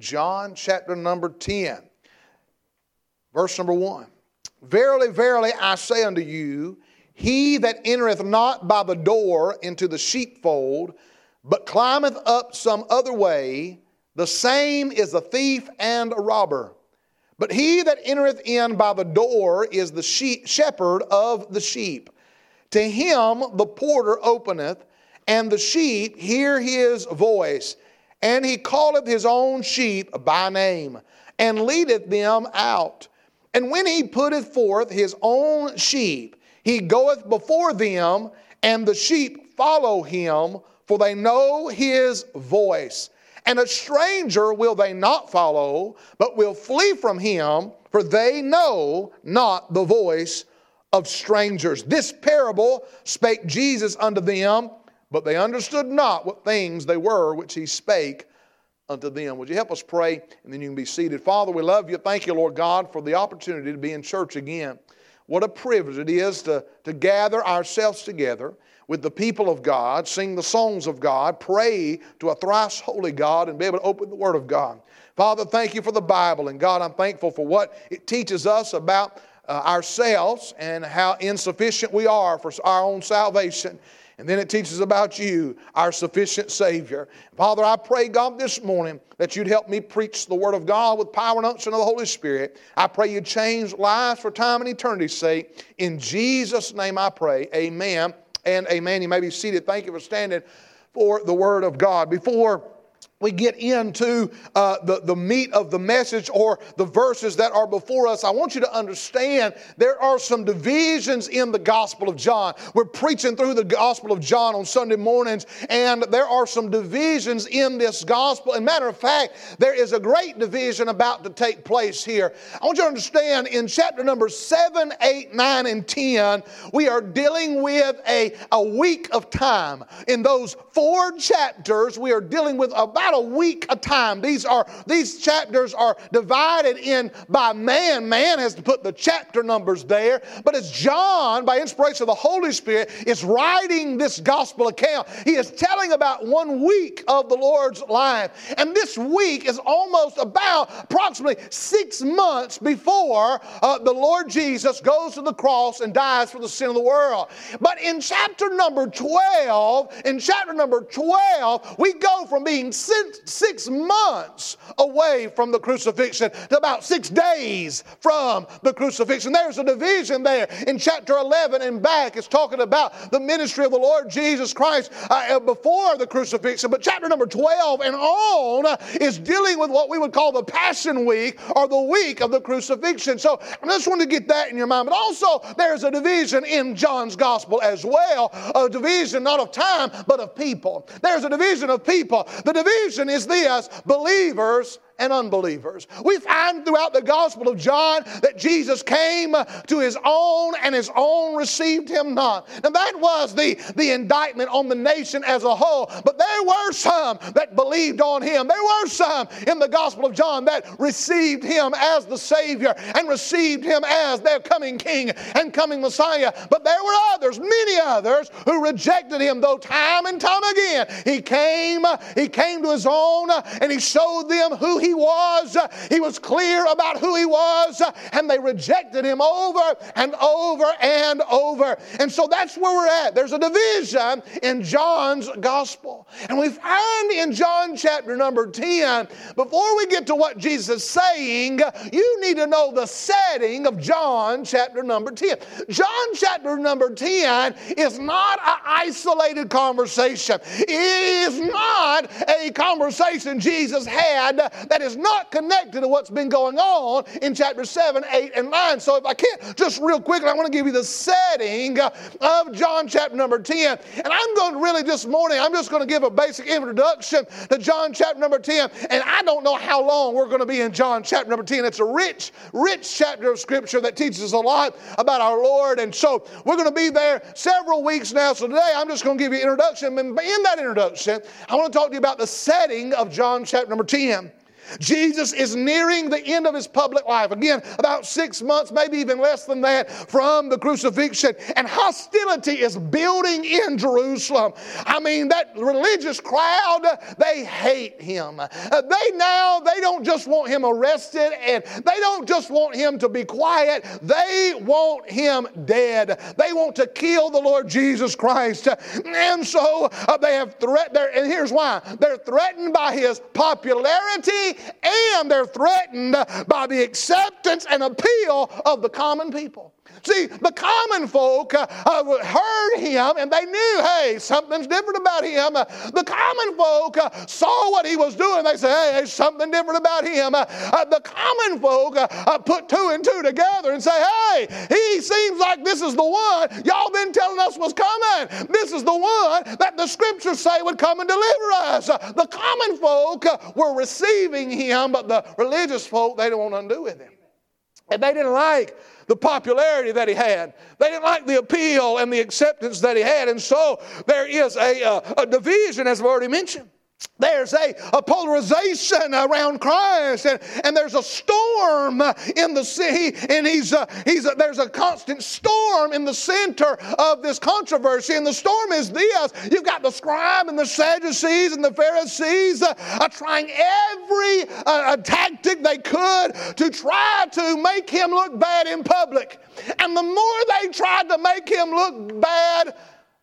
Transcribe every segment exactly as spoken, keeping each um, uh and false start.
John chapter number ten, verse number one. Verily, verily, I say unto you, he that entereth not by the door into the sheepfold, but climbeth up some other way, the same is a thief and a robber. But he that entereth in by the door is the sheep, shepherd of the sheep. To him the porter openeth, and the sheep hear his voice. And he calleth his own sheep by name, and leadeth them out. And when he putteth forth his own sheep, he goeth before them, and the sheep follow him, for they know his voice. And a stranger will they not follow, but will flee from him, for they know not the voice of strangers. This parable spake Jesus unto them, but they understood not what things they were which he spake unto them. Would you help us pray, and then you can be seated. Father, we love you. Thank you, Lord God, for the opportunity to be in church again. What a privilege it is to, to gather ourselves together with the people of God, sing the songs of God, pray to a thrice holy God, and be able to open the Word of God. Father, thank you for the Bible, and God, I'm thankful for what it teaches us about uh, ourselves and how insufficient we are for our own salvation. And then it teaches about you, our sufficient Savior. Father, I pray, God, this morning that you'd help me preach the Word of God with power and unction of the Holy Spirit. I pray you change lives for time and eternity's sake. In Jesus' name I pray, amen and amen. You may be seated. Thank you for standing for the Word of God. Before we get into uh, the, the meat of the message or the verses that are before us, I want you to understand there are some divisions in the Gospel of John. We're preaching through the Gospel of John on Sunday mornings, and there are some divisions in this Gospel. As a matter of fact, there is a great division about to take place here. I want you to understand in chapter number seven, eight, nine, and ten, we are dealing with a, a week of time. In those four chapters, we are dealing with about a week a time. These are these chapters are divided in by man. Man has to put the chapter numbers there, but as John, by inspiration of the Holy Spirit, is writing this gospel account, he is telling about one week of the Lord's life. And this week is almost about approximately six months before uh, the Lord Jesus goes to the cross and dies for the sin of the world. But in chapter number twelve, in chapter number twelve, we go from being six months away from the crucifixion to about six days from the crucifixion. There's a division there. In chapter eleven and back, it's talking about the ministry of the Lord Jesus Christ uh, before the crucifixion. But chapter number twelve and on uh, is dealing with what we would call the Passion Week or the week of the crucifixion. So I just want to get that in your mind. But also there's a division in John's gospel as well, a division not of time but of people. There's a division of people. The division is this: believers and unbelievers. We find throughout the Gospel of John that Jesus came to his own, and his own received him not. Now that was the, the indictment on the nation as a whole, but there were some that believed on him. There were some in the Gospel of John that received him as the Savior and received him as their coming King and coming Messiah. But there were others, many others, who rejected him, though time and time again he came, he came to his own, and he showed them who he He was. He was clear about who he was, and they rejected him over and over and over. And so that's where we're at. There's a division in John's gospel. And we find in John chapter number ten, before we get to what Jesus is saying, you need to know the setting of John chapter number ten. John chapter number ten is not an isolated conversation. It is not a conversation Jesus had that that is not connected to what's been going on in chapter seven, eight, and nine. So if I can't, just real quickly, I want to give you the setting of John chapter number ten. And I'm going to really this morning, I'm just going to give a basic introduction to John chapter number ten. And I don't know how long we're going to be in John chapter number ten. It's a rich, rich chapter of Scripture that teaches a lot about our Lord. And so we're going to be there several weeks now. So today I'm just going to give you an introduction. And in that introduction, I want to talk to you about the setting of John chapter number ten. Jesus is nearing the end of his public life. Again, about six months, maybe even less than that, from the crucifixion. And hostility is building in Jerusalem. I mean, that religious crowd, they hate him. They now, they don't just want him arrested, and they don't just want him to be quiet. They want him dead. They want to kill the Lord Jesus Christ. And so uh, they have threatened, and here's why. They're threatened by his popularity, and they're threatened by the acceptance and appeal of the common people. See, the common folk uh, uh, heard him and they knew, hey, something's different about him. Uh, the common folk uh, saw what he was doing. They said, hey, there's something different about him. Uh, uh, the common folk uh, uh, put two and two together and say, hey, he seems like this is the one y'all been telling us was coming. This is the one that the scriptures say would come and deliver us. Uh, the common folk uh, were receiving him, but the religious folk, they don't want nothing to do with him. And they didn't like the popularity that he had. They didn't like the appeal and the acceptance that he had. And so there is a, a, a division, as I've already mentioned. There's a, a polarization around Christ, and, and there's a storm in the city, and he's a, he's a, there's a constant storm in the center of this controversy, and the storm is this. You've got the scribe and the Sadducees and the Pharisees uh, uh, trying every uh, tactic they could to try to make him look bad in public. And the more they tried to make him look bad,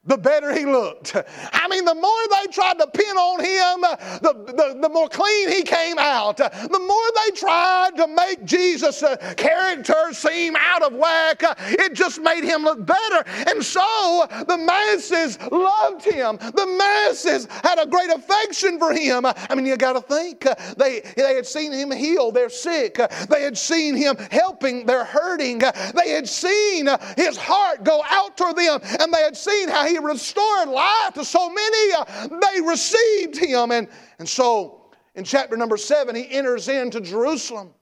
the better he looked. I mean, the more they tried to pin on him, the, the, the more clean he came out. The more they tried to make Jesus' character seem out of whack, it just made him look better. And so the masses loved him. The masses had a great affection for him. I mean, you got to think, they, they had seen him heal their sick. They had seen him helping their hurting. They had seen his heart go out toward them, and they had seen how he He restored life to so many. Uh, they received him. And, and so in chapter number seven, he enters into Jerusalem,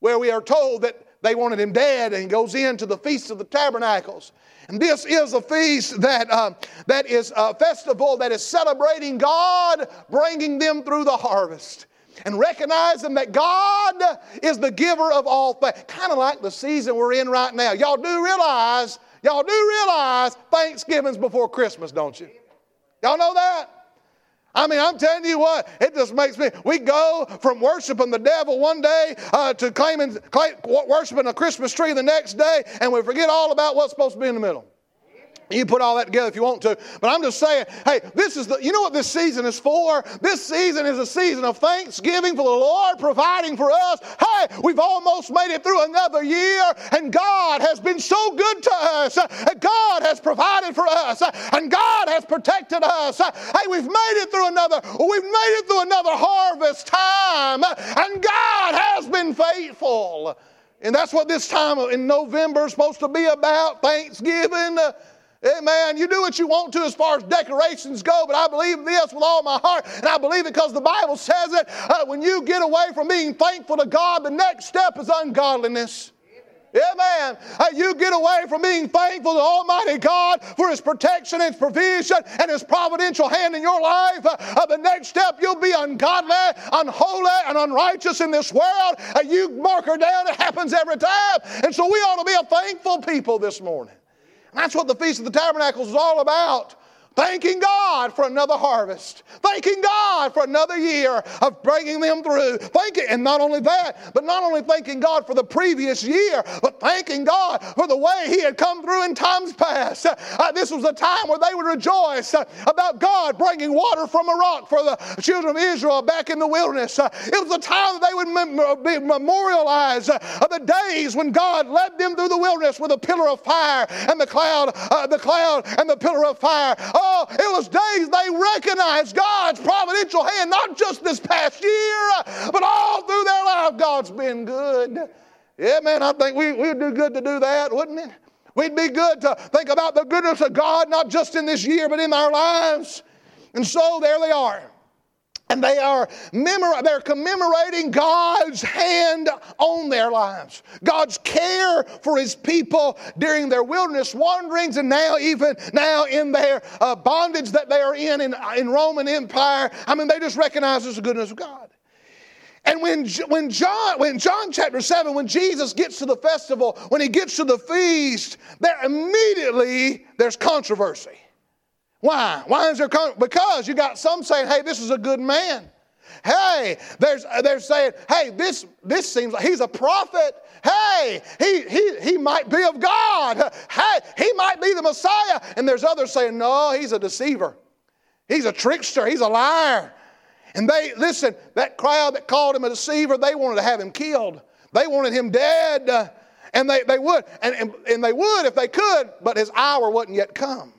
where we are told that they wanted him dead, and he goes into the Feast of the Tabernacles. And this is a feast that, uh, that is a festival that is celebrating God bringing them through the harvest, and recognizing that God is the giver of all things. Kind of like the season we're in right now. Y'all do realize Y'all do realize Thanksgiving's before Christmas, don't you? Y'all know that? I mean, I'm telling you what, it just makes me, we go from worshiping the devil one day uh, to claiming, claim, worshiping a Christmas tree the next day, and we forget all about what's supposed to be in the middle. You put all that together if you want to. But I'm just saying, hey, this is the, you know what this season is for? This season is a season of thanksgiving for the Lord providing for us. Hey, we've almost made it through another year, and God has been so good to us. God has provided for us, and God has protected us. Hey, we've made it through another, we've made it through another harvest time, and God has been faithful. And that's what this time in November is supposed to be about, Thanksgiving. Hey man, you do what you want to as far as decorations go, but I believe this with all my heart, and I believe it because the Bible says it. Uh, when you get away from being thankful to God, the next step is ungodliness. Yeah, man. Uh, you get away from being thankful to Almighty God for His protection, His provision, and His providential hand in your life. Uh, uh, the next step, you'll be ungodly, unholy, and unrighteous in this world. Uh, you mark her down. It happens every time. And so we ought to be a thankful people this morning. That's what the Feast of the Tabernacles is all about. Thanking God for another harvest. Thanking God for another year of bringing them through. Thanking, and not only that, but not only thanking God for the previous year, but thanking God for the way He had come through in times past. Uh, this was a time where they would rejoice uh, about God bringing water from a rock for the children of Israel back in the wilderness. Uh, it was a time that they would mem- be memorialize uh, the days when God led them through the wilderness with a pillar of fire and the cloud, uh, the cloud and the pillar of fire. Oh, it was days they recognized God's providential hand, not just this past year, but all through their life, God's been good. Yeah, man, I think we, we'd do good to do that, wouldn't it? We'd be good to think about the goodness of God, not just in this year, but in our lives. And so there they are. And they are memor- they're commemorating God's hand on their lives. God's care for His people during their wilderness wanderings, and now even now in their uh, bondage that they are in, in in Roman Empire. I mean, they just recognize the goodness of God. And when, when, John, when John chapter seven, when Jesus gets to the festival, when he gets to the feast, there immediately there's controversy. Why? Why is there controversy? Because you got some saying, hey, this is a good man. Hey, there's, they're saying, hey, this, this seems like he's a prophet. Hey, he, he, he might be of God. Hey, he might be the Messiah. And there's others saying, no, he's a deceiver. He's a trickster. He's a liar. And they, listen, that crowd that called him a deceiver, they wanted to have him killed. They wanted him dead. Uh, and they, they would. And, and, and they would if they could, but his hour wasn't yet come.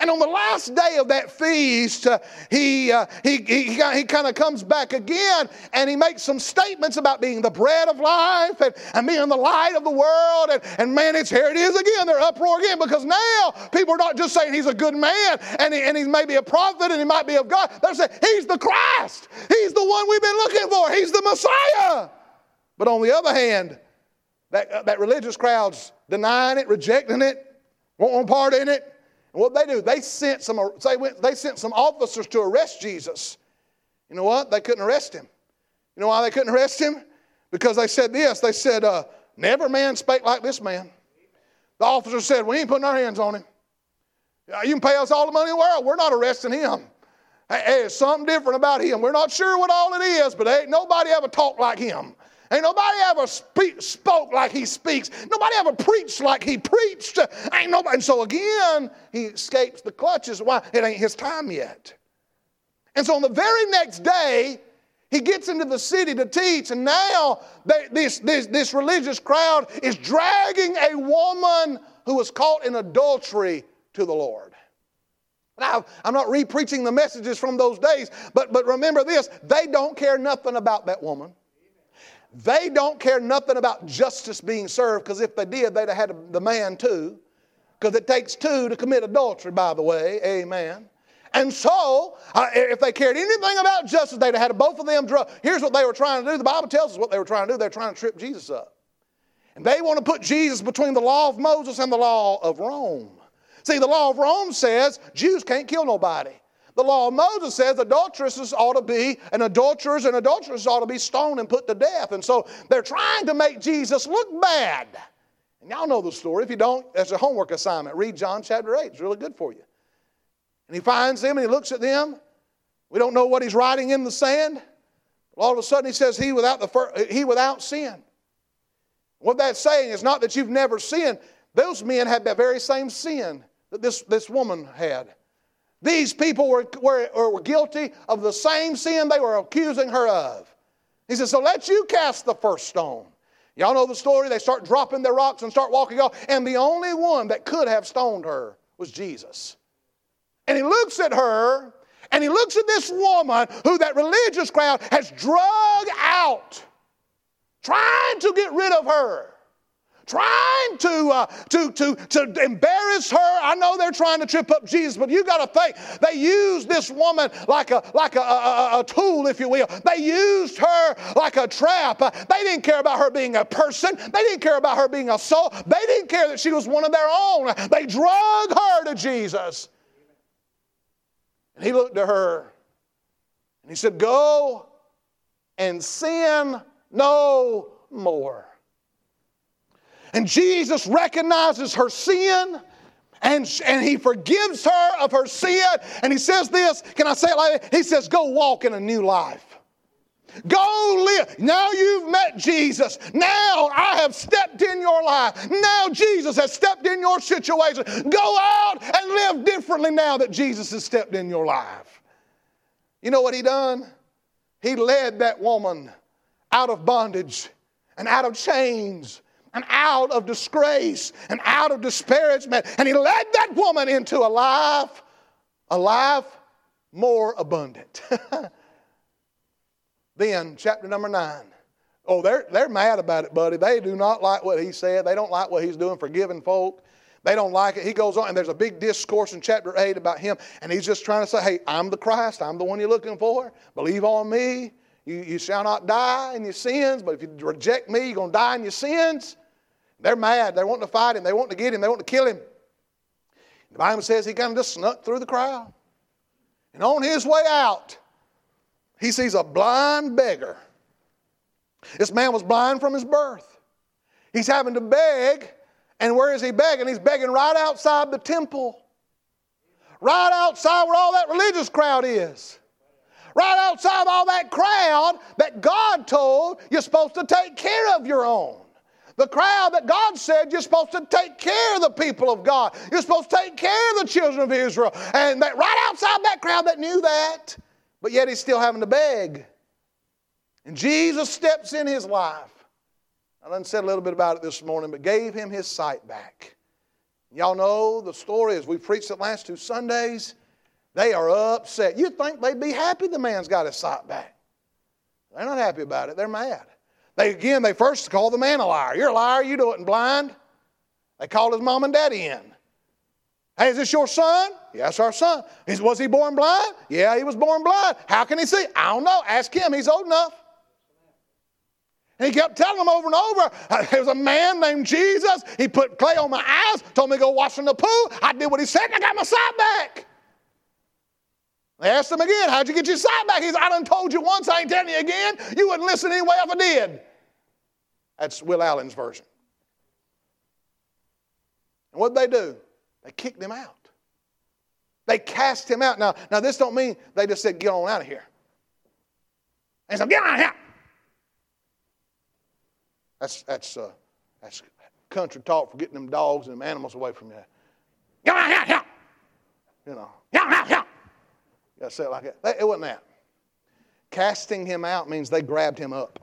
And on the last day of that feast, uh, he, uh, he he he kind of comes back again, and he makes some statements about being the bread of life and, and being the light of the world. And, and man, it's here it is again. They're uproar again because now people are not just saying he's a good man and he, and he's maybe a prophet and he might be of God. They're saying he's the Christ. He's the one we've been looking for. He's the Messiah. But on the other hand, that uh, that religious crowd's denying it, rejecting it, won't want part in it. And what they do, they sent some they, went, they sent some officers to arrest Jesus. You know what? They couldn't arrest him. You know why they couldn't arrest him? Because they said this. They said, uh, never man spake like this man. The officer said, we ain't putting our hands on him. You can pay us all the money in the world. We're not arresting him. Hey, there's something different about him. We're not sure what all it is, but ain't nobody ever talked like him. Ain't nobody ever speak, spoke like he speaks. Nobody ever preached like he preached. Ain't nobody. And so again, he escapes the clutches. Why? It ain't his time yet. And so on the very next day, he gets into the city to teach. And now they, this, this, this religious crowd is dragging a woman who was caught in adultery to the Lord. Now, I'm not re-preaching the messages from those days, but, but remember this. They don't care nothing about that woman. They don't care nothing about justice being served, because if they did, they'd have had the man too, because it takes two to commit adultery, by the way. Amen. And so, uh, if they cared anything about justice, they'd have had both of them drugged. Here's what they were trying to do. The Bible tells us what they were trying to do. They were trying to trip Jesus up. And they want to put Jesus between the law of Moses and the law of Rome. See, the law of Rome says Jews can't kill nobody. The law of Moses says adulteresses ought to be, and adulterers and adulteresses ought to be stoned and put to death. And so they're trying to make Jesus look bad. And y'all know the story. If you don't, that's a homework assignment. Read John chapter eight. It's really good for you. And he finds them and he looks at them. We don't know what he's writing in the sand. All of a sudden he says, he without, the first, he without sin. What that's saying is not that you've never sinned. Those men had that very same sin that this, this woman had. These people were, were, were guilty of the same sin they were accusing her of. He said, so let you cast the first stone. Y'all know the story. They start dropping their rocks and start walking off. And the only one that could have stoned her was Jesus. And he looks at her, and he looks at this woman who that religious crowd has drugged out, trying to get rid of her. Trying to, uh, to, to, to embarrass her. I know they're trying to trip up Jesus, but you got to think, they used this woman like, a, like a, a, a tool, if you will. They used her like a trap. Uh, they didn't care about her being a person. They didn't care about her being a soul. They didn't care that she was one of their own. They drug her to Jesus. And he looked at her and he said, go and sin no more. And Jesus recognizes her sin, and, and he forgives her of her sin. And he says this, can I say it like that? He says, go walk in a new life. Go live. Now you've met Jesus. Now I have stepped in your life. Now Jesus has stepped in your situation. Go out and live differently now that Jesus has stepped in your life. You know what he done? He led that woman out of bondage and out of chains and out of disgrace, and out of disparagement. And he led that woman into a life, a life more abundant. Then, chapter number nine. Oh, they're, they're mad about it, buddy. They do not like what he said. They don't like what he's doing, forgiving folk. They don't like it. He goes on, and there's a big discourse in chapter eight about him. And he's just trying to say, hey, I'm the Christ. I'm the one you're looking for. Believe on me. You, you shall not die in your sins. But if you reject me, you're going to die in your sins. They're mad. They want to fight him. They want to get him. They want to kill him. The Bible says he kind of just snuck through the crowd. And on his way out, he sees a blind beggar This man was blind from his birth. He's having to beg. And where is he begging? He's begging right outside the temple. Right outside where all that religious crowd is. Right outside all that crowd that God told you're supposed to take care of your own. The crowd that God said you're supposed to take care of the people of God. You're supposed to take care of the children of Israel. And that right outside that crowd that knew that, but yet he's still having to beg. And Jesus steps in his life. I done said a little bit about it this morning, but gave him his sight back. Y'all know the story as we preached it last two Sundays. They are upset. You'd think they'd be happy the man's got his sight back. They're not happy about it. They're mad. They Again, they first call the man a liar. You're a liar. You do it in blind. They called his mom and daddy in. Hey, is this your son? Yes, our son. He's, was he born blind? Yeah, he was born blind. How can he see? I don't know. Ask him. He's old enough. And he kept telling them over and over. There was a man named Jesus. He put clay on my eyes, told me to go wash in the pool. I did what he said, and I got my sight back. They asked him again, how'd you get your sight back? He said, I done told you once, I ain't telling you again. You wouldn't listen anyway if I did. That's Will Allen's version. And what'd they do? They kicked him out. They cast him out. Now, now this don't mean they just said, get on out of here. They said, get on out of here. That's, that's, uh, that's country talk for getting them dogs and them animals away from you. Get on out of here. You know, get on out of here. I said it like that. It wasn't that. Casting him out means they grabbed him up.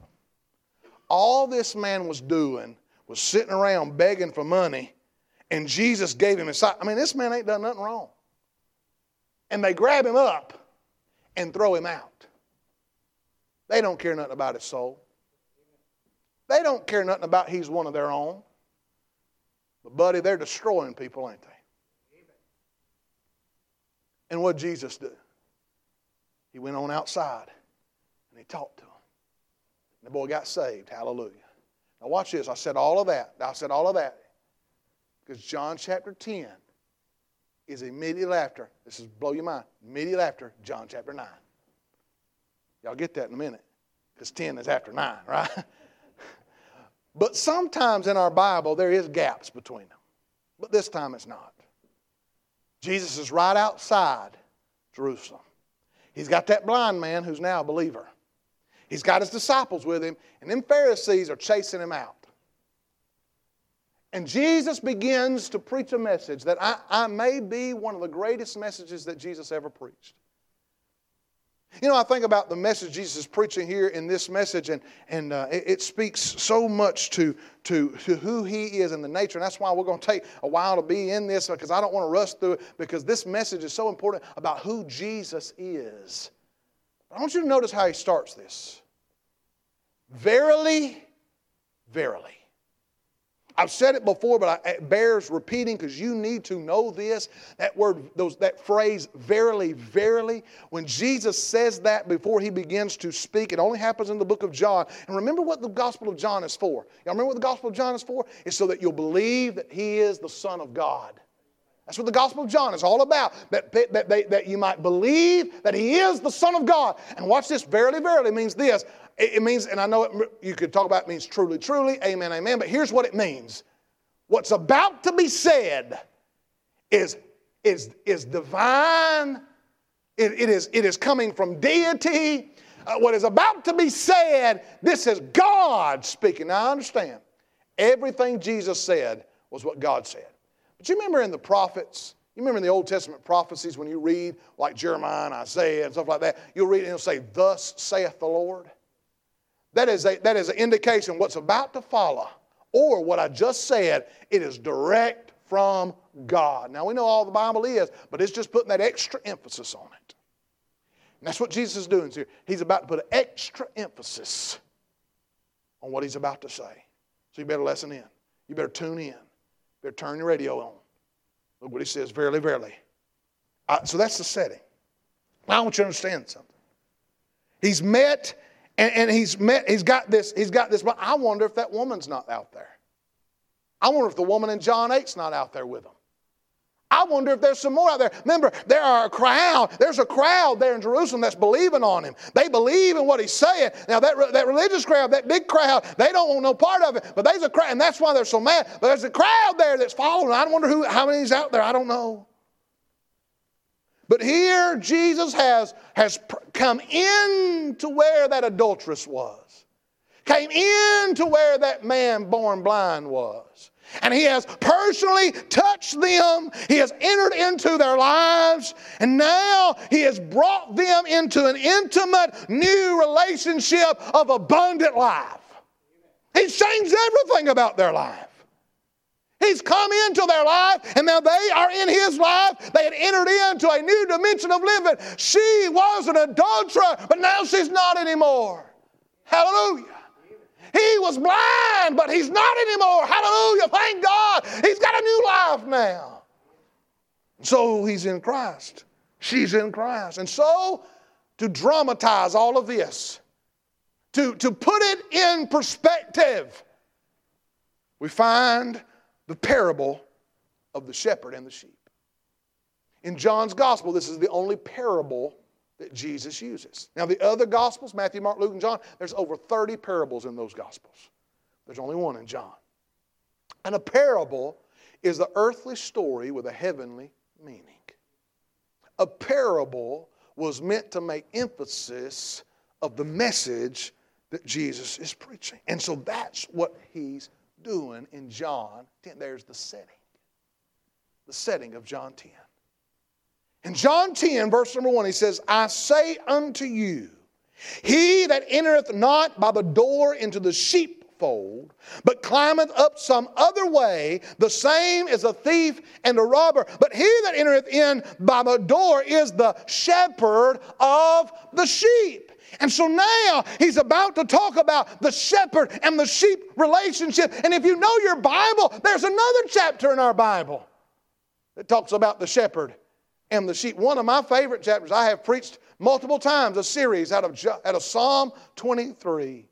All this man was doing was sitting around begging for money, and Jesus gave him his sight. I mean, this man ain't done nothing wrong. And they grab him up and throw him out. They don't care nothing about his soul. They don't care nothing about he's one of their own. But, buddy, they're destroying people, ain't they? And what did Jesus do? He went on outside and he talked to him. And the boy got saved. Hallelujah. Now watch this. I said all of that. I said all of that. Because John chapter ten is immediately after. This is blow your mind. Immediately after John chapter nine. Y'all get that in a minute. Because ten is after nine, right? But sometimes in our Bible there is gaps between them. But this time it's not. Jesus is right outside Jerusalem. He's got that blind man who's now a believer. He's got his disciples with him, and them Pharisees are chasing him out. And Jesus begins to preach a message that I, I may be one of the greatest messages that Jesus ever preached. You know, I think about the message Jesus is preaching here in this message, and, and uh, it, it speaks so much to, to, to who he is and the nature, and that's why we're going to take a while to be in this, because I don't want to rush through it, because this message is so important about who Jesus is. But I want you to notice how he starts this. Verily, verily. I've said it before, but I, it bears repeating because you need to know this. That word, those, that phrase, verily, verily, when Jesus says that before he begins to speak, it only happens in the book of John. And remember what the Gospel of John is for. Y'all remember what the Gospel of John is for? It's so that you'll believe that he is the Son of God. That's what the Gospel of John is all about, that, that, they, that you might believe that he is the Son of God. And watch this, verily, verily means this. It means, and I know it, you could talk about it means truly, truly, amen, amen, but here's what it means. What's about to be said is, is, is divine. It, it, is, it is coming from deity. Uh, what is about to be said, this is God speaking. Now, I understand. Everything Jesus said was what God said. But you remember in the prophets, you remember in the Old Testament prophecies when you read like Jeremiah and Isaiah and stuff like that, you'll read it and it'll say, thus saith the Lord. That is a, that is an indication what's about to follow, or what I just said, it is direct from God. Now, we know all the Bible is, but it's just putting that extra emphasis on it. And that's what Jesus is doing here. He's about to put an extra emphasis on what he's about to say. So you better listen in. You better tune in. You better turn your radio on. Look what he says, verily, verily. Uh, so that's the setting. Now, I want you to understand something. He's met... And, and he's met, he's got this, he's got this. I wonder if that woman's not out there. I wonder if the woman in John eight's not out there with him. I wonder if there's some more out there. Remember, there are a crowd. There's a crowd there in Jerusalem that's believing on him. They believe in what he's saying. Now, that, that religious crowd, that big crowd, they don't want no part of it. But there's a crowd, and that's why they're so mad. But there's a crowd there that's following. I wonder who, how many's out there. I don't know. But here Jesus has, has come in to where that adulteress was. Came in to where that man born blind was. And he has personally touched them. He has entered into their lives. And now he has brought them into an intimate new relationship of abundant life. He's changed everything about their life. He's come into their life, and now they are in his life. They had entered into a new dimension of living. She was an adulterer, but now she's not anymore. Hallelujah. He was blind, but he's not anymore. Hallelujah. Thank God. He's got a new life now. So he's in Christ. She's in Christ. And so to dramatize all of this, to, to put it in perspective, we find the parable of the shepherd and the sheep. In John's gospel, this is the only parable that Jesus uses. Now, the other gospels, Matthew, Mark, Luke, and John, there's over thirty parables in those gospels. There's only one in John. And a parable is the earthly story with a heavenly meaning. A parable was meant to make emphasis of the message that Jesus is preaching. And so that's what he's doing in John ten. There's the setting. The setting of John ten. In John ten, verse number one, he says, I say unto you, he that entereth not by the door into the sheepfold, but climbeth up some other way, the same is a thief and a robber. But he that entereth in by the door is the shepherd of the sheep. And so now he's about to talk about the shepherd and the sheep relationship. And if you know your Bible, there's another chapter in our Bible that talks about the shepherd and the sheep. One of my favorite chapters, I have preached multiple times a series out of, out of Psalm twenty-three.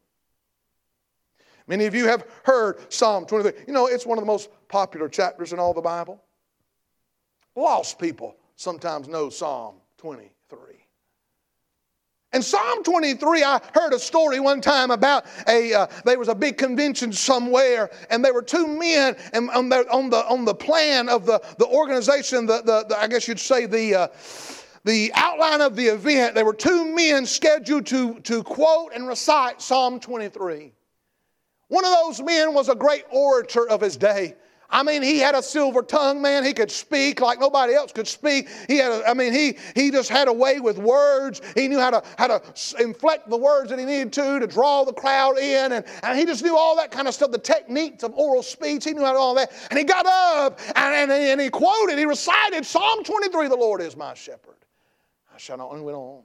Many of you have heard Psalm twenty-three. You know, it's one of the most popular chapters in all the Bible. Lost people sometimes know Psalm twenty-three. In Psalm twenty-three, I heard a story one time about a, uh, there was a big convention somewhere, and there were two men and on the, on the, on the plan of the, the organization, the, the, the I guess you'd say the, uh, the outline of the event, there were two men scheduled to, to quote and recite Psalm twenty-three. One of those men was a great orator of his day. I mean, he had a silver tongue, man. He could speak like nobody else could speak. He had, a, I mean, he he just had a way with words. He knew how to how to inflect the words that he needed to to draw the crowd in, and, and he just knew all that kind of stuff, the techniques of oral speech. He knew how to do all that. And he got up and, and, and he quoted, he recited Psalm twenty-three, the Lord is my shepherd. I shall not, and went on.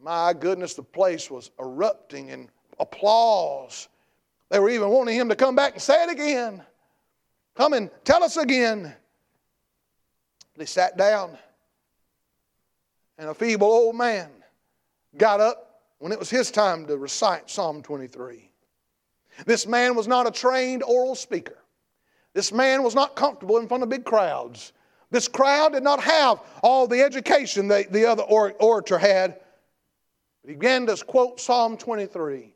My goodness, the place was erupting in applause. They were even wanting him to come back and say it again. Come and tell us again. They sat down, and a feeble old man got up when it was his time to recite Psalm twenty-three. This man was not a trained oral speaker. This man was not comfortable in front of big crowds. This crowd did not have all the education that the other orator had. He began to quote Psalm twenty-three.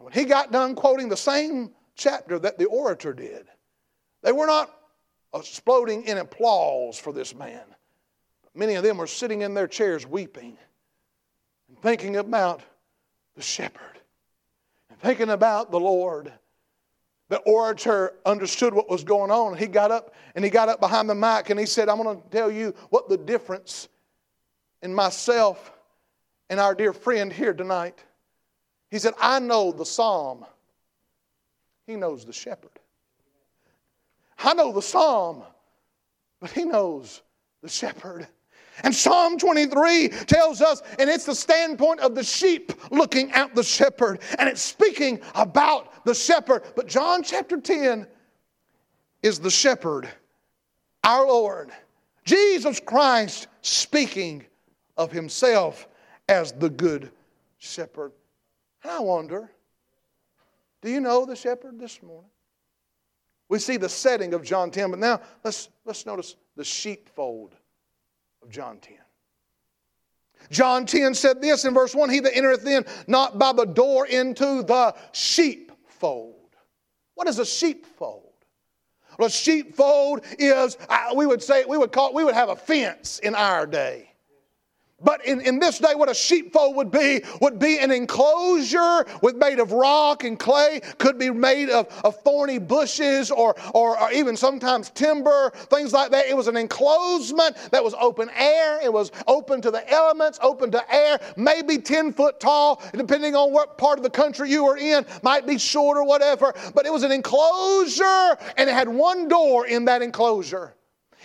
And when he got done quoting the same chapter that the orator did, they were not exploding in applause for this man. Many of them were sitting in their chairs weeping and thinking about the shepherd and thinking about the Lord. The orator understood what was going on. He got up and he got up behind the mic and he said, I'm going to tell you what the difference in myself and our dear friend here tonight. He said, I know the psalm. He knows the shepherd. I know the psalm, but he knows the shepherd. And Psalm twenty-three tells us, and it's the standpoint of the sheep looking at the shepherd, and it's speaking about the shepherd. But John chapter ten is the shepherd, our Lord, Jesus Christ, speaking of himself as the good shepherd. And I wonder, do you know the shepherd this morning? We see the setting of John ten, but now let's, let's notice the sheepfold of John ten. John ten said this in verse one, "He that entereth in not by the door into the sheepfold." What is a sheepfold? Well, a sheepfold is, we would say, we would call, we would have a fence in our day. But in, in this day, what a sheepfold would be, would be an enclosure with made of rock and clay, could be made of, of thorny bushes or, or, or even sometimes timber, things like that. It was an enclosement that was open air. It was open to the elements, open to air, maybe ten foot tall, depending on what part of the country you were in, might be short or whatever. But it was an enclosure, and it had one door in that enclosure.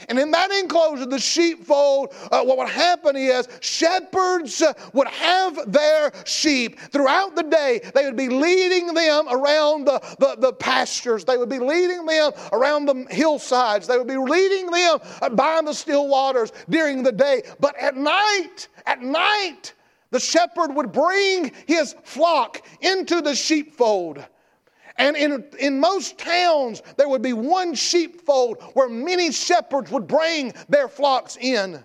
And in that enclosure, the sheepfold, uh, what would happen is shepherds uh, would have their sheep. Throughout the day, they would be leading them around the, the, the pastures. They would be leading them around the hillsides. They would be leading them by the still waters during the day. But at night, at night, the shepherd would bring his flock into the sheepfold. And in, in most towns, there would be one sheepfold where many shepherds would bring their flocks in.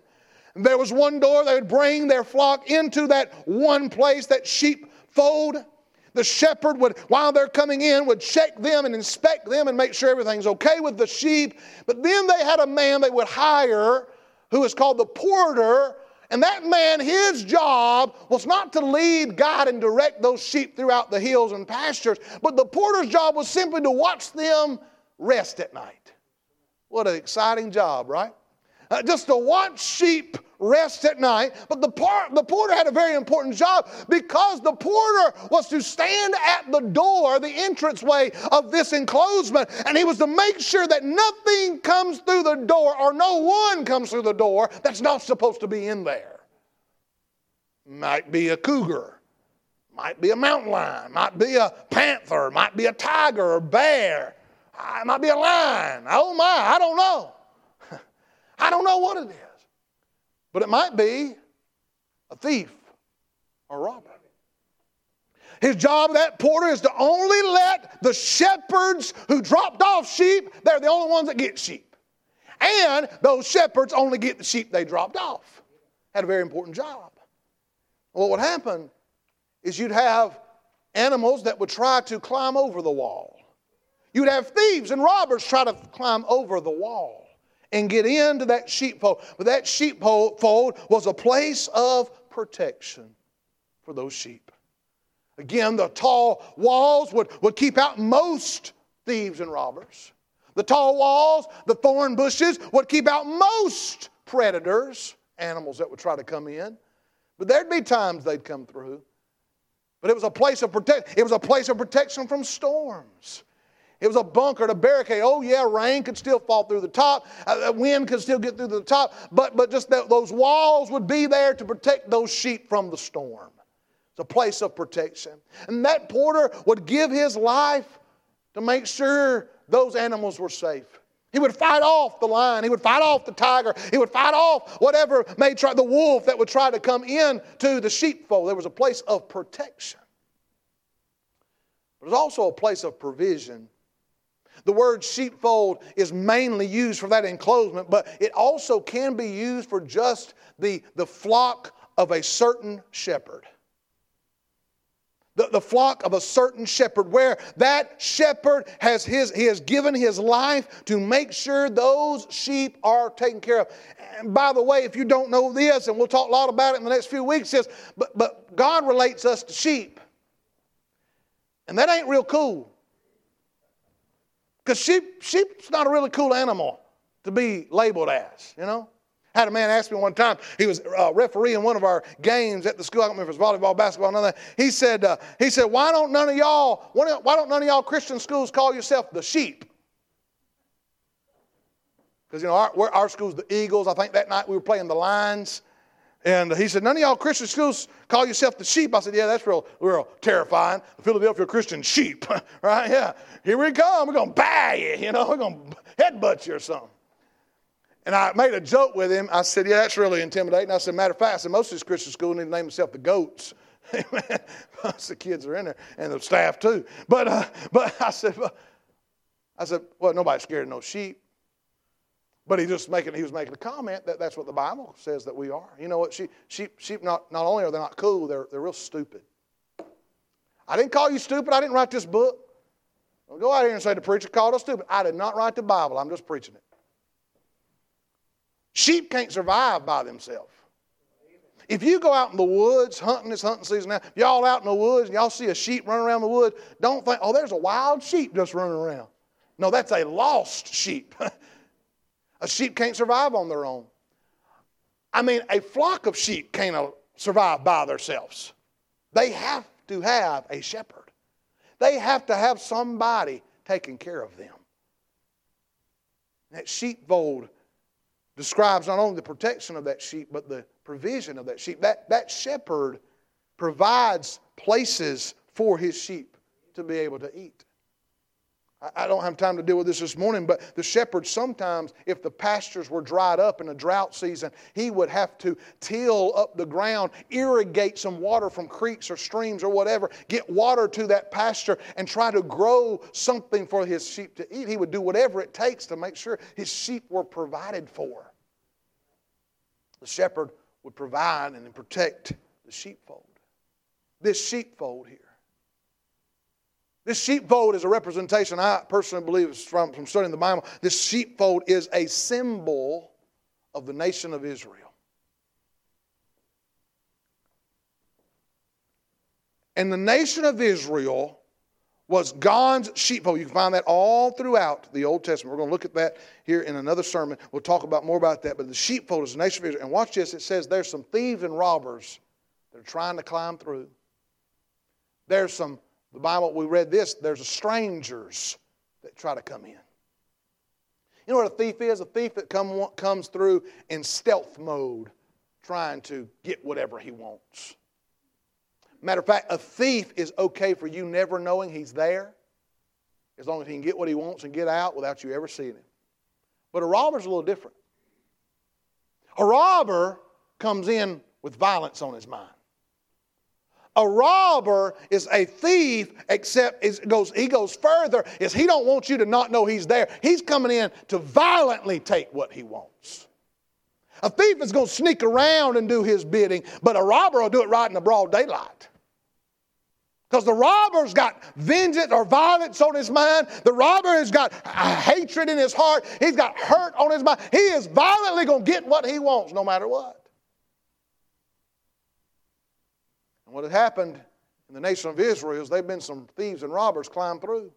And there was one door, they would bring their flock into that one place, that sheepfold. The shepherd would, while they're coming in, would check them and inspect them and make sure everything's okay with the sheep. But then they had a man they would hire who is called the porter. And that man, his job was not to lead, guide, and direct those sheep throughout the hills and pastures, but the porter's job was simply to watch them rest at night. What an exciting job, right? Uh, just to watch sheep rest at night. But the, par- the porter had a very important job, because the porter was to stand at the door, the entranceway of this enclosement, and he was to make sure that nothing comes through the door, or no one comes through the door that's not supposed to be in there. Might be a cougar, might be a mountain lion, might be a panther, might be a tiger or bear, it might be a lion. Oh my, I don't know. I don't know what it is. But it might be a thief or a robber. His job, that porter, is to only let the shepherds who dropped off sheep, they're the only ones that get sheep. And those shepherds only get the sheep they dropped off. Had a very important job. Well, what would happen is you'd have animals that would try to climb over the wall. You'd have thieves and robbers try to climb over the wall and get into that sheepfold. But that sheepfold was a place of protection for those sheep. Again, the tall walls would, would keep out most thieves and robbers. The tall walls, the thorn bushes, would keep out most predators, animals that would try to come in. But there'd be times they'd come through. But it was a place of protection. It was a place of protection from storms. It was a bunker, a barricade. Oh yeah, rain could still fall through the top. Uh, wind could still get through the top. But, but just that, those walls would be there to protect those sheep from the storm. It's a place of protection. And that porter would give his life to make sure those animals were safe. He would fight off the lion. He would fight off the tiger. He would fight off whatever may try, the wolf that would try to come in to the sheepfold. There was a place of protection. But it was also a place of provision. The word sheepfold is mainly used for that enclosement, but it also can be used for just the, the flock of a certain shepherd. The, the flock of a certain shepherd, where that shepherd has his he has given his life to make sure those sheep are taken care of. And by the way, if you don't know this, and we'll talk a lot about it in the next few weeks, is but but God relates us to sheep. And that ain't real cool. Because sheep, sheep's not a really cool animal to be labeled as, you know. I had a man ask me one time, he was uh, refereeing one of our games at the school, I don't remember if it was volleyball, basketball, none of that. He said, uh, he said, why don't none of y'all, why don't none of y'all Christian schools call yourself the sheep? Because, you know, our, we're, our school's the Eagles. I think that night we were playing the Lions. And he said, none of y'all Christian schools call yourself the sheep. I said, yeah, that's real, real terrifying. The Philadelphia Christian sheep, right? Yeah, here we come. We're going to bag you, you know. We're going to headbutt you or something. And I made a joke with him. I said, yeah, that's really intimidating. I said, matter of fact, I said, most of these Christian schools need to name themselves the goats. The kids are in there, and the staff too. But, uh, but I said, well, I said, well, nobody's scared of no sheep. But he just making he was making a comment that that's what the Bible says that we are. You know what? Sheep sheep sheep not not only are they not cool, they're they're real stupid. I didn't call you stupid. I didn't write this book. Don't go out here and say the preacher called us stupid. I did not write the Bible. I'm just preaching it. Sheep can't survive by themselves. If you go out in the woods hunting, it's hunting season now. Y'all out in the woods and y'all see a sheep running around the woods, don't think, oh, there's a wild sheep just running around. No, that's a lost sheep. A sheep can't survive on their own. I mean, a flock of sheep can't survive by themselves. They have to have a shepherd. They have to have somebody taking care of them. That sheepfold describes not only the protection of that sheep, but the provision of that sheep. That, that shepherd provides places for his sheep to be able to eat. I don't have time to deal with this this morning, but the shepherd sometimes, if the pastures were dried up in a drought season, he would have to till up the ground, irrigate some water from creeks or streams or whatever, get water to that pasture and try to grow something for his sheep to eat. He would do whatever it takes to make sure his sheep were provided for. The shepherd would provide and protect the sheepfold. This sheepfold here. This sheepfold is a representation, I personally believe it's from, from studying the Bible, this sheepfold is a symbol of the nation of Israel. And the nation of Israel was God's sheepfold. You can find that all throughout the Old Testament. We're going to look at that here in another sermon. We'll talk about more about that. But the sheepfold is the nation of Israel. And watch this, it says there's some thieves and robbers that are trying to climb through. There's some The Bible, we read this, there's strangers that try to come in. You know what a thief is? A thief that come, comes through in stealth mode trying to get whatever he wants. Matter of fact, a thief is okay for you never knowing he's there as long as he can get what he wants and get out without you ever seeing him. But a robber's a little different. A robber comes in with violence on his mind. A robber is a thief, except it goes, he goes further, is he don't want you to not know he's there. He's coming in to violently take what he wants. A thief is going to sneak around and do his bidding, but a robber will do it right in the broad daylight. Because the robber's got vengeance or violence on his mind. The robber has got hatred in his heart. He's got hurt on his mind. He is violently going to get what he wants no matter what. And what had happened in the nation of Israel is there have been some thieves and robbers climb through.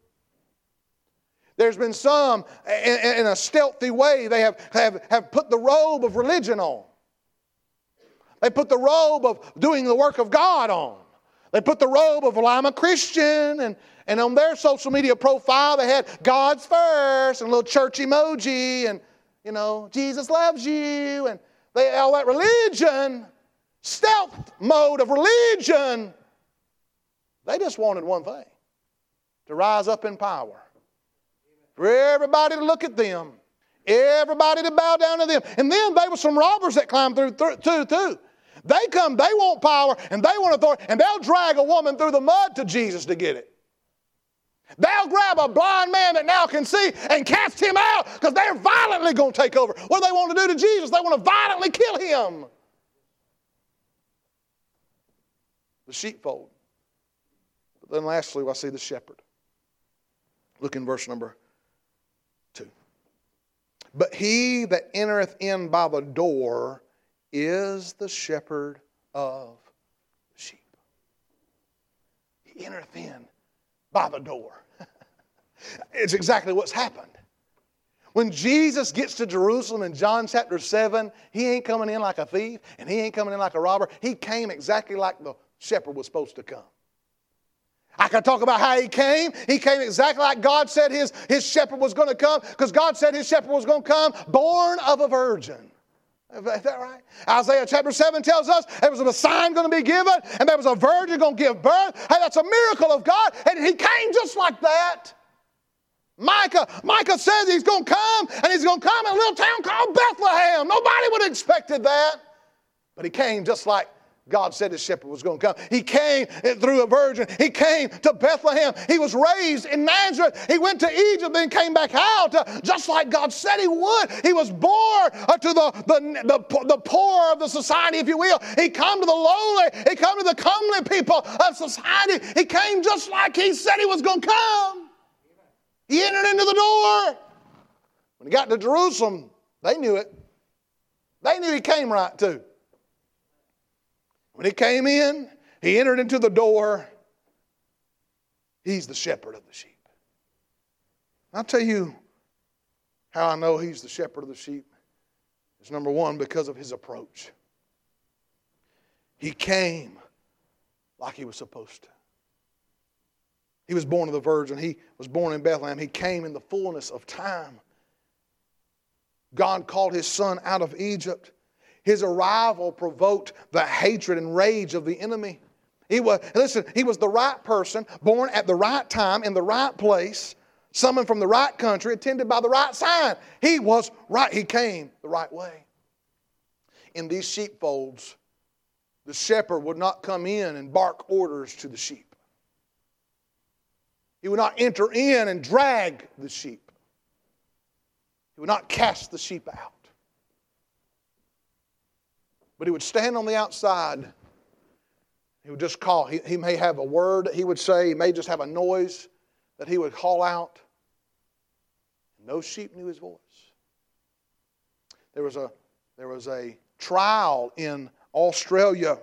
There's been some, in a stealthy way, they have, have, have put the robe of religion on. They put the robe of doing the work of God on. They put the robe of, well, I'm a Christian. And, and on their social media profile, they had God's first and a little church emoji and, you know, Jesus loves you and they all that religion. Stealth mode of religion. They just wanted one thing, to rise up in power. For everybody to look at them. Everybody to bow down to them. And then they were some robbers that climbed through too, too. They come, they want power, and they want authority, and they'll drag a woman through the mud to Jesus to get it. They'll grab a blind man that now can see and cast him out because they're violently going to take over. What do they want to do to Jesus? They want to violently kill him. The sheepfold. But then lastly, I see the shepherd. Look in verse number two. But he that entereth in by the door is the shepherd of the sheep. He entereth in by the door. It's exactly what's happened. When Jesus gets to Jerusalem in John chapter seven, he ain't coming in like a thief and he ain't coming in like a robber. He came exactly like the shepherd was supposed to come. I could talk about how he came. He came exactly like God said his, his shepherd was going to come, because God said his shepherd was going to come, born of a virgin. Is that right? Isaiah chapter seven tells us there was a sign going to be given, and there was a virgin going to give birth. Hey, that's a miracle of God, and he came just like that. Micah, Micah says he's going to come, and he's going to come in a little town called Bethlehem. Nobody would have expected that, but he came just like God said his shepherd was going to come. He came through a virgin. He came to Bethlehem. He was raised in Nazareth. He went to Egypt, then came back out, uh, just like God said he would. He was born uh, to the, the, the, the poor of the society, if you will. He came to the lowly. He came to the comely people of society. He came just like he said he was going to come. He entered into the door. When he got to Jerusalem, they knew it. They knew he came right too. When he came in, he entered into the door. He's the shepherd of the sheep. I'll tell you how I know he's the shepherd of the sheep. It's number one, because of his approach. He came like he was supposed to. He was born of the virgin. He was born in Bethlehem. He came in the fullness of time. God called his son out of Egypt. His arrival provoked the hatred and rage of the enemy. He was, listen, he was the right person, born at the right time, in the right place, summoned from the right country, attended by the right sign. He was right. He came the right way. In these sheepfolds, the shepherd would not come in and bark orders to the sheep. He would not enter in and drag the sheep. He would not cast the sheep out. But he would stand on the outside. He would just call. He, he may have a word he would say. He may just have a noise that he would call out. And no sheep knew his voice. There was a, there was a trial in Australia.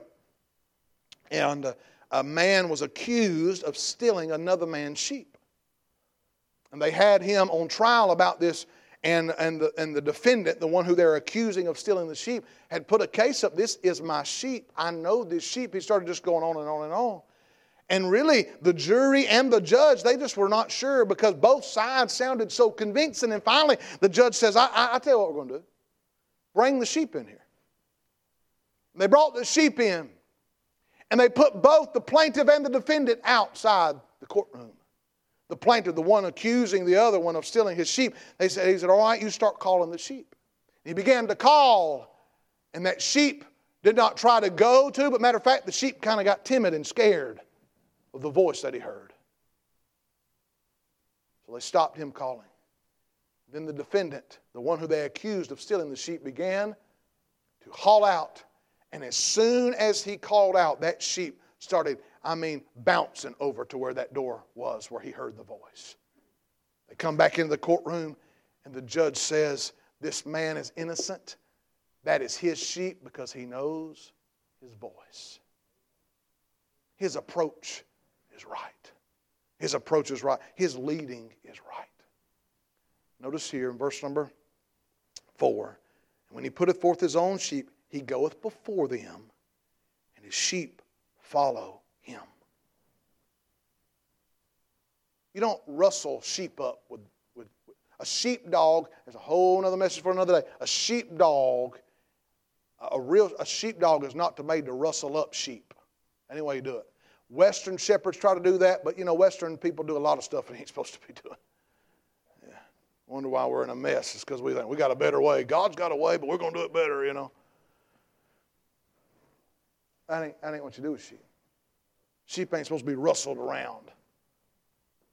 And a, a man was accused of stealing another man's sheep. And they had him on trial about this. And, and, the, and the defendant, the one who they're accusing of stealing the sheep, had put a case up. This is my sheep. I know this sheep. He started just going on and on and on. And really, the jury and the judge, they just were not sure because both sides sounded so convincing. And finally, the judge says, I, I, I tell you what we're going to do. Bring the sheep in here. And they brought the sheep in. And they put both the plaintiff and the defendant outside the courtroom. The plaintiff, the one accusing the other one of stealing his sheep, they said, he said, all right, you start calling the sheep. And he began to call, and that sheep did not try to go to, but matter of fact, the sheep kind of got timid and scared of the voice that he heard. So they stopped him calling. Then the defendant, the one who they accused of stealing the sheep, began to haul out. And as soon as he called out, that sheep started, I mean, bouncing over to where that door was, where he heard the voice. They come back into the courtroom, and the judge says, this man is innocent. That is his sheep because he knows his voice. His approach is right. His approach is right. His leading is right. Notice here in verse number four, and when he putteth forth his own sheep, he goeth before them, and his sheep follow him. You don't rustle sheep up with, with, with a sheepdog. There's a whole other message for another day. A sheepdog, a real a sheepdog is not made to rustle up sheep. Any way you do it. Western shepherds try to do that, but you know, Western people do a lot of stuff they ain't supposed to be doing. Yeah. Wonder why we're in a mess. It's because we think we got a better way. God's got a way, but we're gonna do it better, you know. That ain't, that ain't what you do with sheep. Sheep ain't supposed to be rustled around.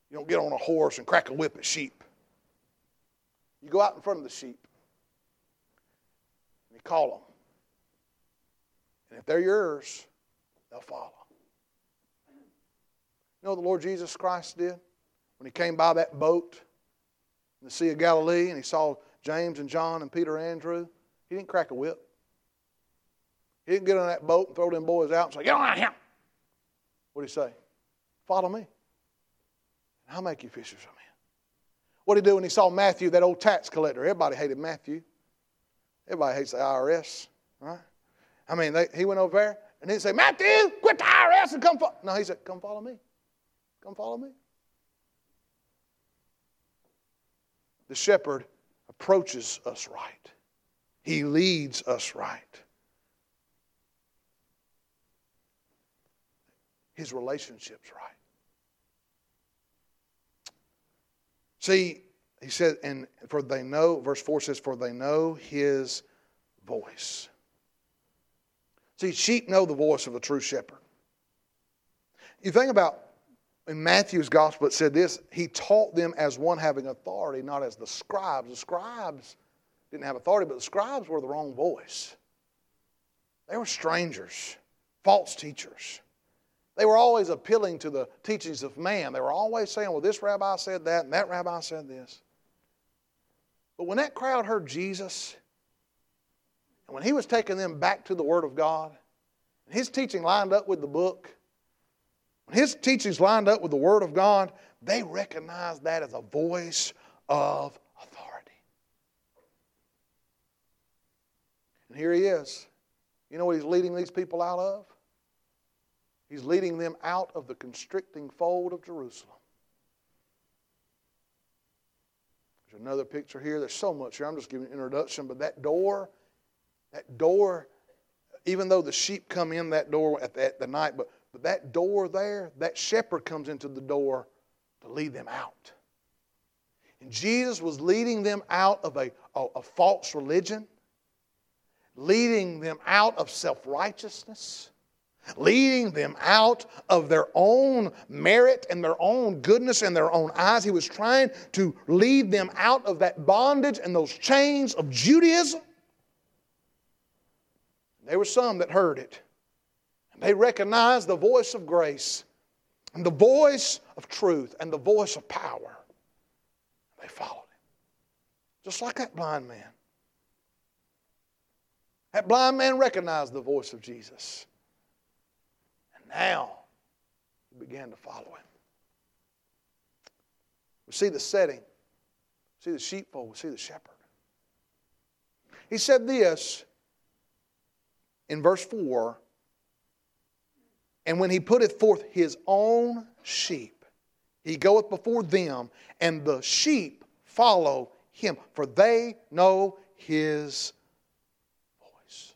You don't get on a horse and crack a whip at sheep. You go out in front of the sheep. And you call them. And if they're yours, they'll follow. You know what the Lord Jesus Christ did? When he came by that boat in the Sea of Galilee and he saw James and John and Peter and Andrew, he didn't crack a whip. He didn't get on that boat and throw them boys out and say, get on out of here. What did he say? Follow me. I'll make you fishers of men. What did he do when he saw Matthew, that old tax collector? Everybody hated Matthew. Everybody hates the I R S, right? I mean, they, he went over there and he said, Matthew, quit the I R S and come follow. No, he said, come follow me. Come follow me. The shepherd approaches us right. He leads us right. His relationship's right. See, he said, and for they know, verse four says, for they know his voice. See, sheep know the voice of a true shepherd. You think about, in Matthew's gospel it said this, he taught them as one having authority, not as the scribes. The scribes didn't have authority, but the scribes were the wrong voice. They were strangers, false teachers. They were always appealing to the teachings of man. They were always saying, well, this rabbi said that, and that rabbi said this. But when that crowd heard Jesus, and when he was taking them back to the Word of God, and his teaching lined up with the book, when his teachings lined up with the Word of God, they recognized that as a voice of authority. And here he is. You know what he's leading these people out of? He's leading them out of the constricting fold of Jerusalem. There's another picture here. There's so much here. I'm just giving an introduction. But that door, that door, even though the sheep come in that door at the, at the night, but, but that door there, that shepherd comes into the door to lead them out. And Jesus was leading them out of a, a, a false religion, leading them out of self-righteousness, leading them out of their own merit and their own goodness and their own eyes. He was trying to lead them out of that bondage and those chains of Judaism. There were some that heard it. And they recognized the voice of grace and the voice of truth and the voice of power. They followed him. Just like that blind man. That blind man recognized the voice of Jesus. Now, he began to follow him. We see the setting. We see the sheepfold. We see the shepherd. He said this in verse four, and when he putteth forth his own sheep, he goeth before them, and the sheep follow him, for they know his voice.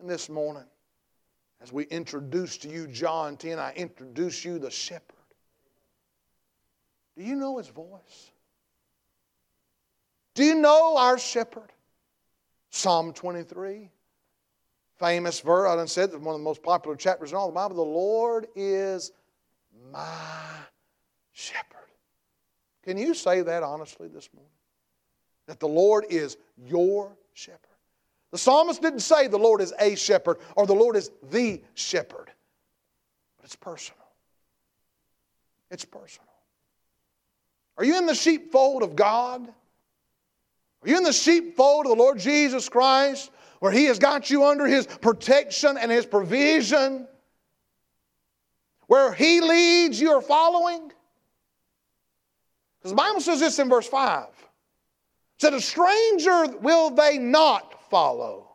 And this morning, as we introduce to you John ten, I introduce you the shepherd. Do you know his voice? Do you know our shepherd? Psalm twenty-three, famous verse, I done said it's one of the most popular chapters in all the Bible. The Lord is my shepherd. Can you say that honestly this morning? That the Lord is your shepherd? The psalmist didn't say the Lord is a shepherd or the Lord is the shepherd. But it's personal. It's personal. Are you in the sheepfold of God? Are you in the sheepfold of the Lord Jesus Christ, where He has got you under His protection and His provision? Where He leads, you are following? Because the Bible says this in verse five. It said, a stranger will they not follow,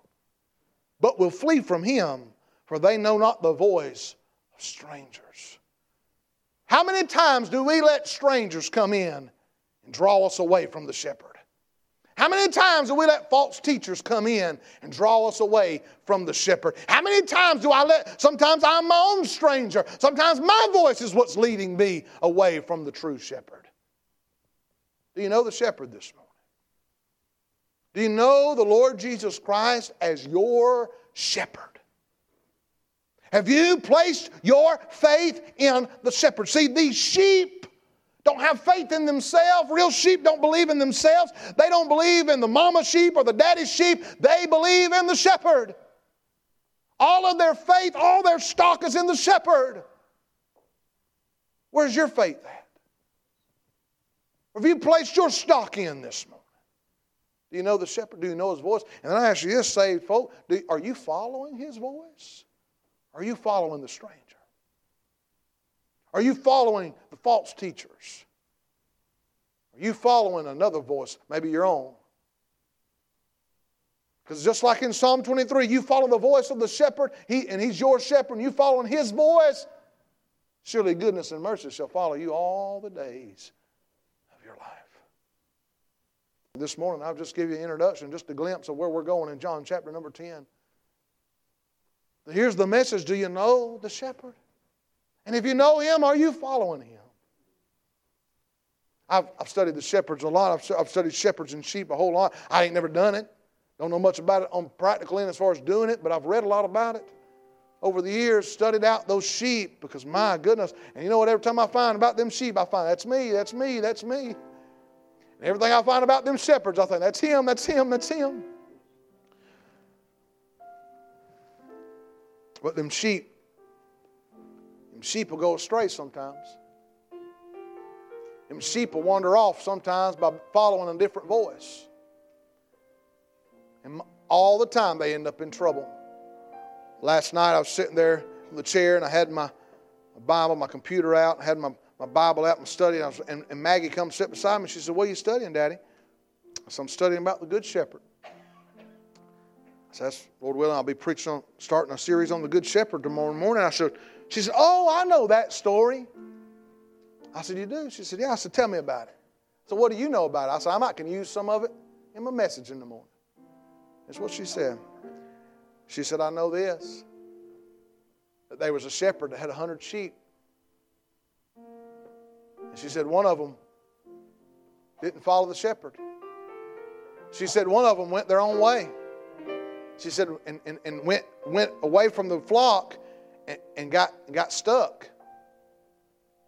but will flee from him, for they know not the voice of strangers. How many times do we let strangers come in and draw us away from the shepherd? How many times do we let false teachers come in and draw us away from the shepherd? How many times do I let, sometimes I'm my own stranger. Sometimes my voice is what's leading me away from the true shepherd. Do you know the shepherd this morning? Do you know the Lord Jesus Christ as your shepherd? Have you placed your faith in the shepherd? See, these sheep don't have faith in themselves. Real sheep don't believe in themselves. They don't believe in the mama sheep or the daddy sheep. They believe in the shepherd. All of their faith, all their stock is in the shepherd. Where's your faith at? Have you placed your stock in this morning? Do you know the shepherd? Do you know his voice? And then I ask you this, saved folk, do, are you following his voice? Are you following the stranger? Are you following the false teachers? Are you following another voice, maybe your own? Because just like in Psalm twenty-three, you follow the voice of the shepherd, he, and he's your shepherd, and you following his voice, surely goodness and mercy shall follow you all the days of your life. This morning, I'll just give you an introduction, just a glimpse of where we're going in John chapter number ten. Here's the message. Do you know the shepherd? And if you know him, are you following him? I've, I've studied the shepherds a lot. I've, I've studied shepherds and sheep a whole lot. I ain't never done it. Don't know much about it on practical end as far as doing it, but I've read a lot about it over the years, studied out those sheep, because my goodness. And you know what? Every time I find about them sheep, I find that's me, that's me, that's me. And everything I find about them shepherds, I think that's him, that's him, that's him. But them sheep, them sheep will go astray sometimes. Them sheep will wander off sometimes by following a different voice. And all the time they end up in trouble. Last night I was sitting there in the chair and I had my Bible, my computer out. I had my, my Bible out and studying. I was, and, and Maggie comes sit beside me and she said, "What are you studying, Daddy?" I said, "I'm studying about the Good Shepherd." I said, "That's, Lord willing, I'll be preaching on, starting a series on the Good Shepherd tomorrow morning." I said, she said, "Oh, I know that story." I said, "You do?" She said, "Yeah." I said, "Tell me about it." I said, "What do you know about it?" I said, "I might can use some of it in my message in the morning." That's what she said. She said, "I know this, that there was a shepherd that had a hundred sheep." And she said, one of them didn't follow the shepherd. She said, one of them went their own way. She said, and, and, and went went away from the flock and, and got, got stuck.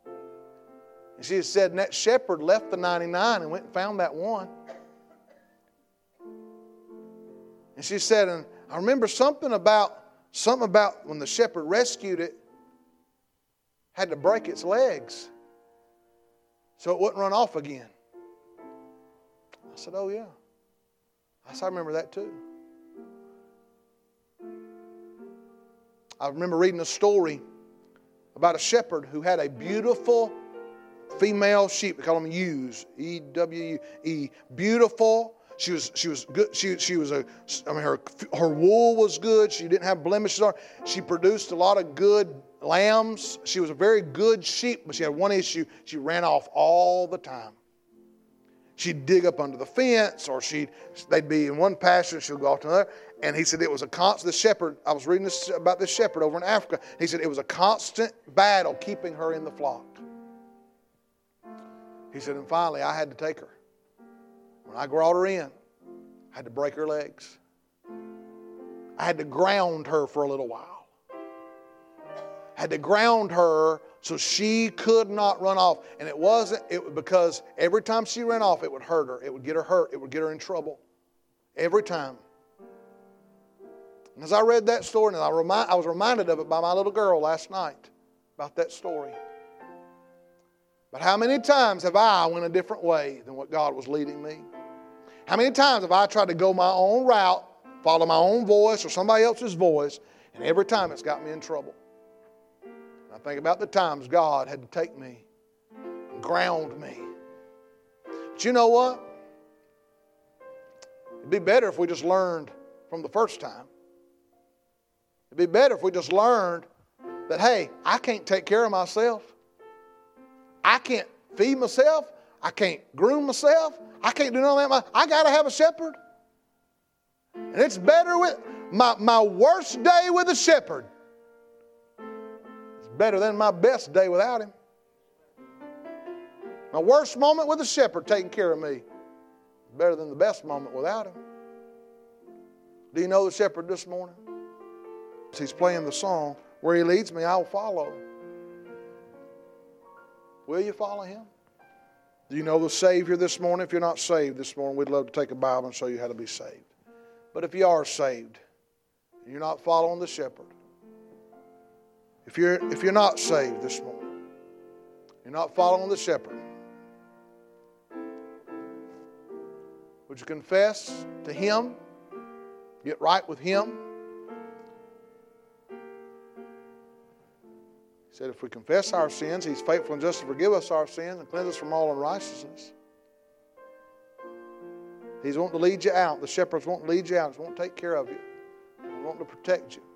And she said, and that shepherd left the ninety-nine and went and found that one. And she said, and I remember something about, something about when the shepherd rescued it, had to break its legs so it wouldn't run off again. I said, "Oh yeah." I said, "I remember that too." I remember reading a story about a shepherd who had a beautiful female sheep. They call them ewes, E W E, beautiful. She was she was good. She she was a. I mean, her her wool was good. She didn't have blemishes on her. She produced a lot of good lambs. She was a very good sheep, but she had one issue. She ran off all the time. She'd dig up under the fence, or she they'd be in one pasture and she'd go off to another. And he said it was a constant. The shepherd. I was reading this about this shepherd over in Africa. He said it was a constant battle keeping her in the flock. He said, and finally I had to take her. When I brought her in, I had to break her legs. I had to ground her for a little while. I had to ground her so she could not run off. And it wasn't it was because every time she ran off, it would hurt her. It would get her hurt. It would get her in trouble. Every time. And as I read that story, and I, remind, I was reminded of it by my little girl last night about that story. But how many times have I went a different way than what God was leading me? How many times have I tried to go my own route, follow my own voice or somebody else's voice, and every time it's got me in trouble? And I think about the times God had to take me and ground me. But you know what? It'd be better if we just learned from the first time. It'd be better if we just learned that, hey, I can't take care of myself. I can't feed myself. I can't groom myself. I can't do none of that. I got to have a shepherd. And it's better with, my, my worst day with a shepherd is better than my best day without him. My worst moment with a shepherd taking care of me is better than the best moment without him. Do you know the shepherd this morning? He's playing the song, "Where he leads me, I will follow." Will you follow him? Do you know the Savior this morning? If you're not saved this morning, we'd love to take a Bible and show you how to be saved. But if you are saved, and you're not following the shepherd, if you're, if you're not saved this morning, you're not following the shepherd, would you confess to him, get right with him? He said, if we confess our sins, he's faithful and just to forgive us our sins and cleanse us from all unrighteousness. He's wanting to lead you out. The shepherd's wanting to lead you out. He's wanting to take care of you. He's wanting to protect you.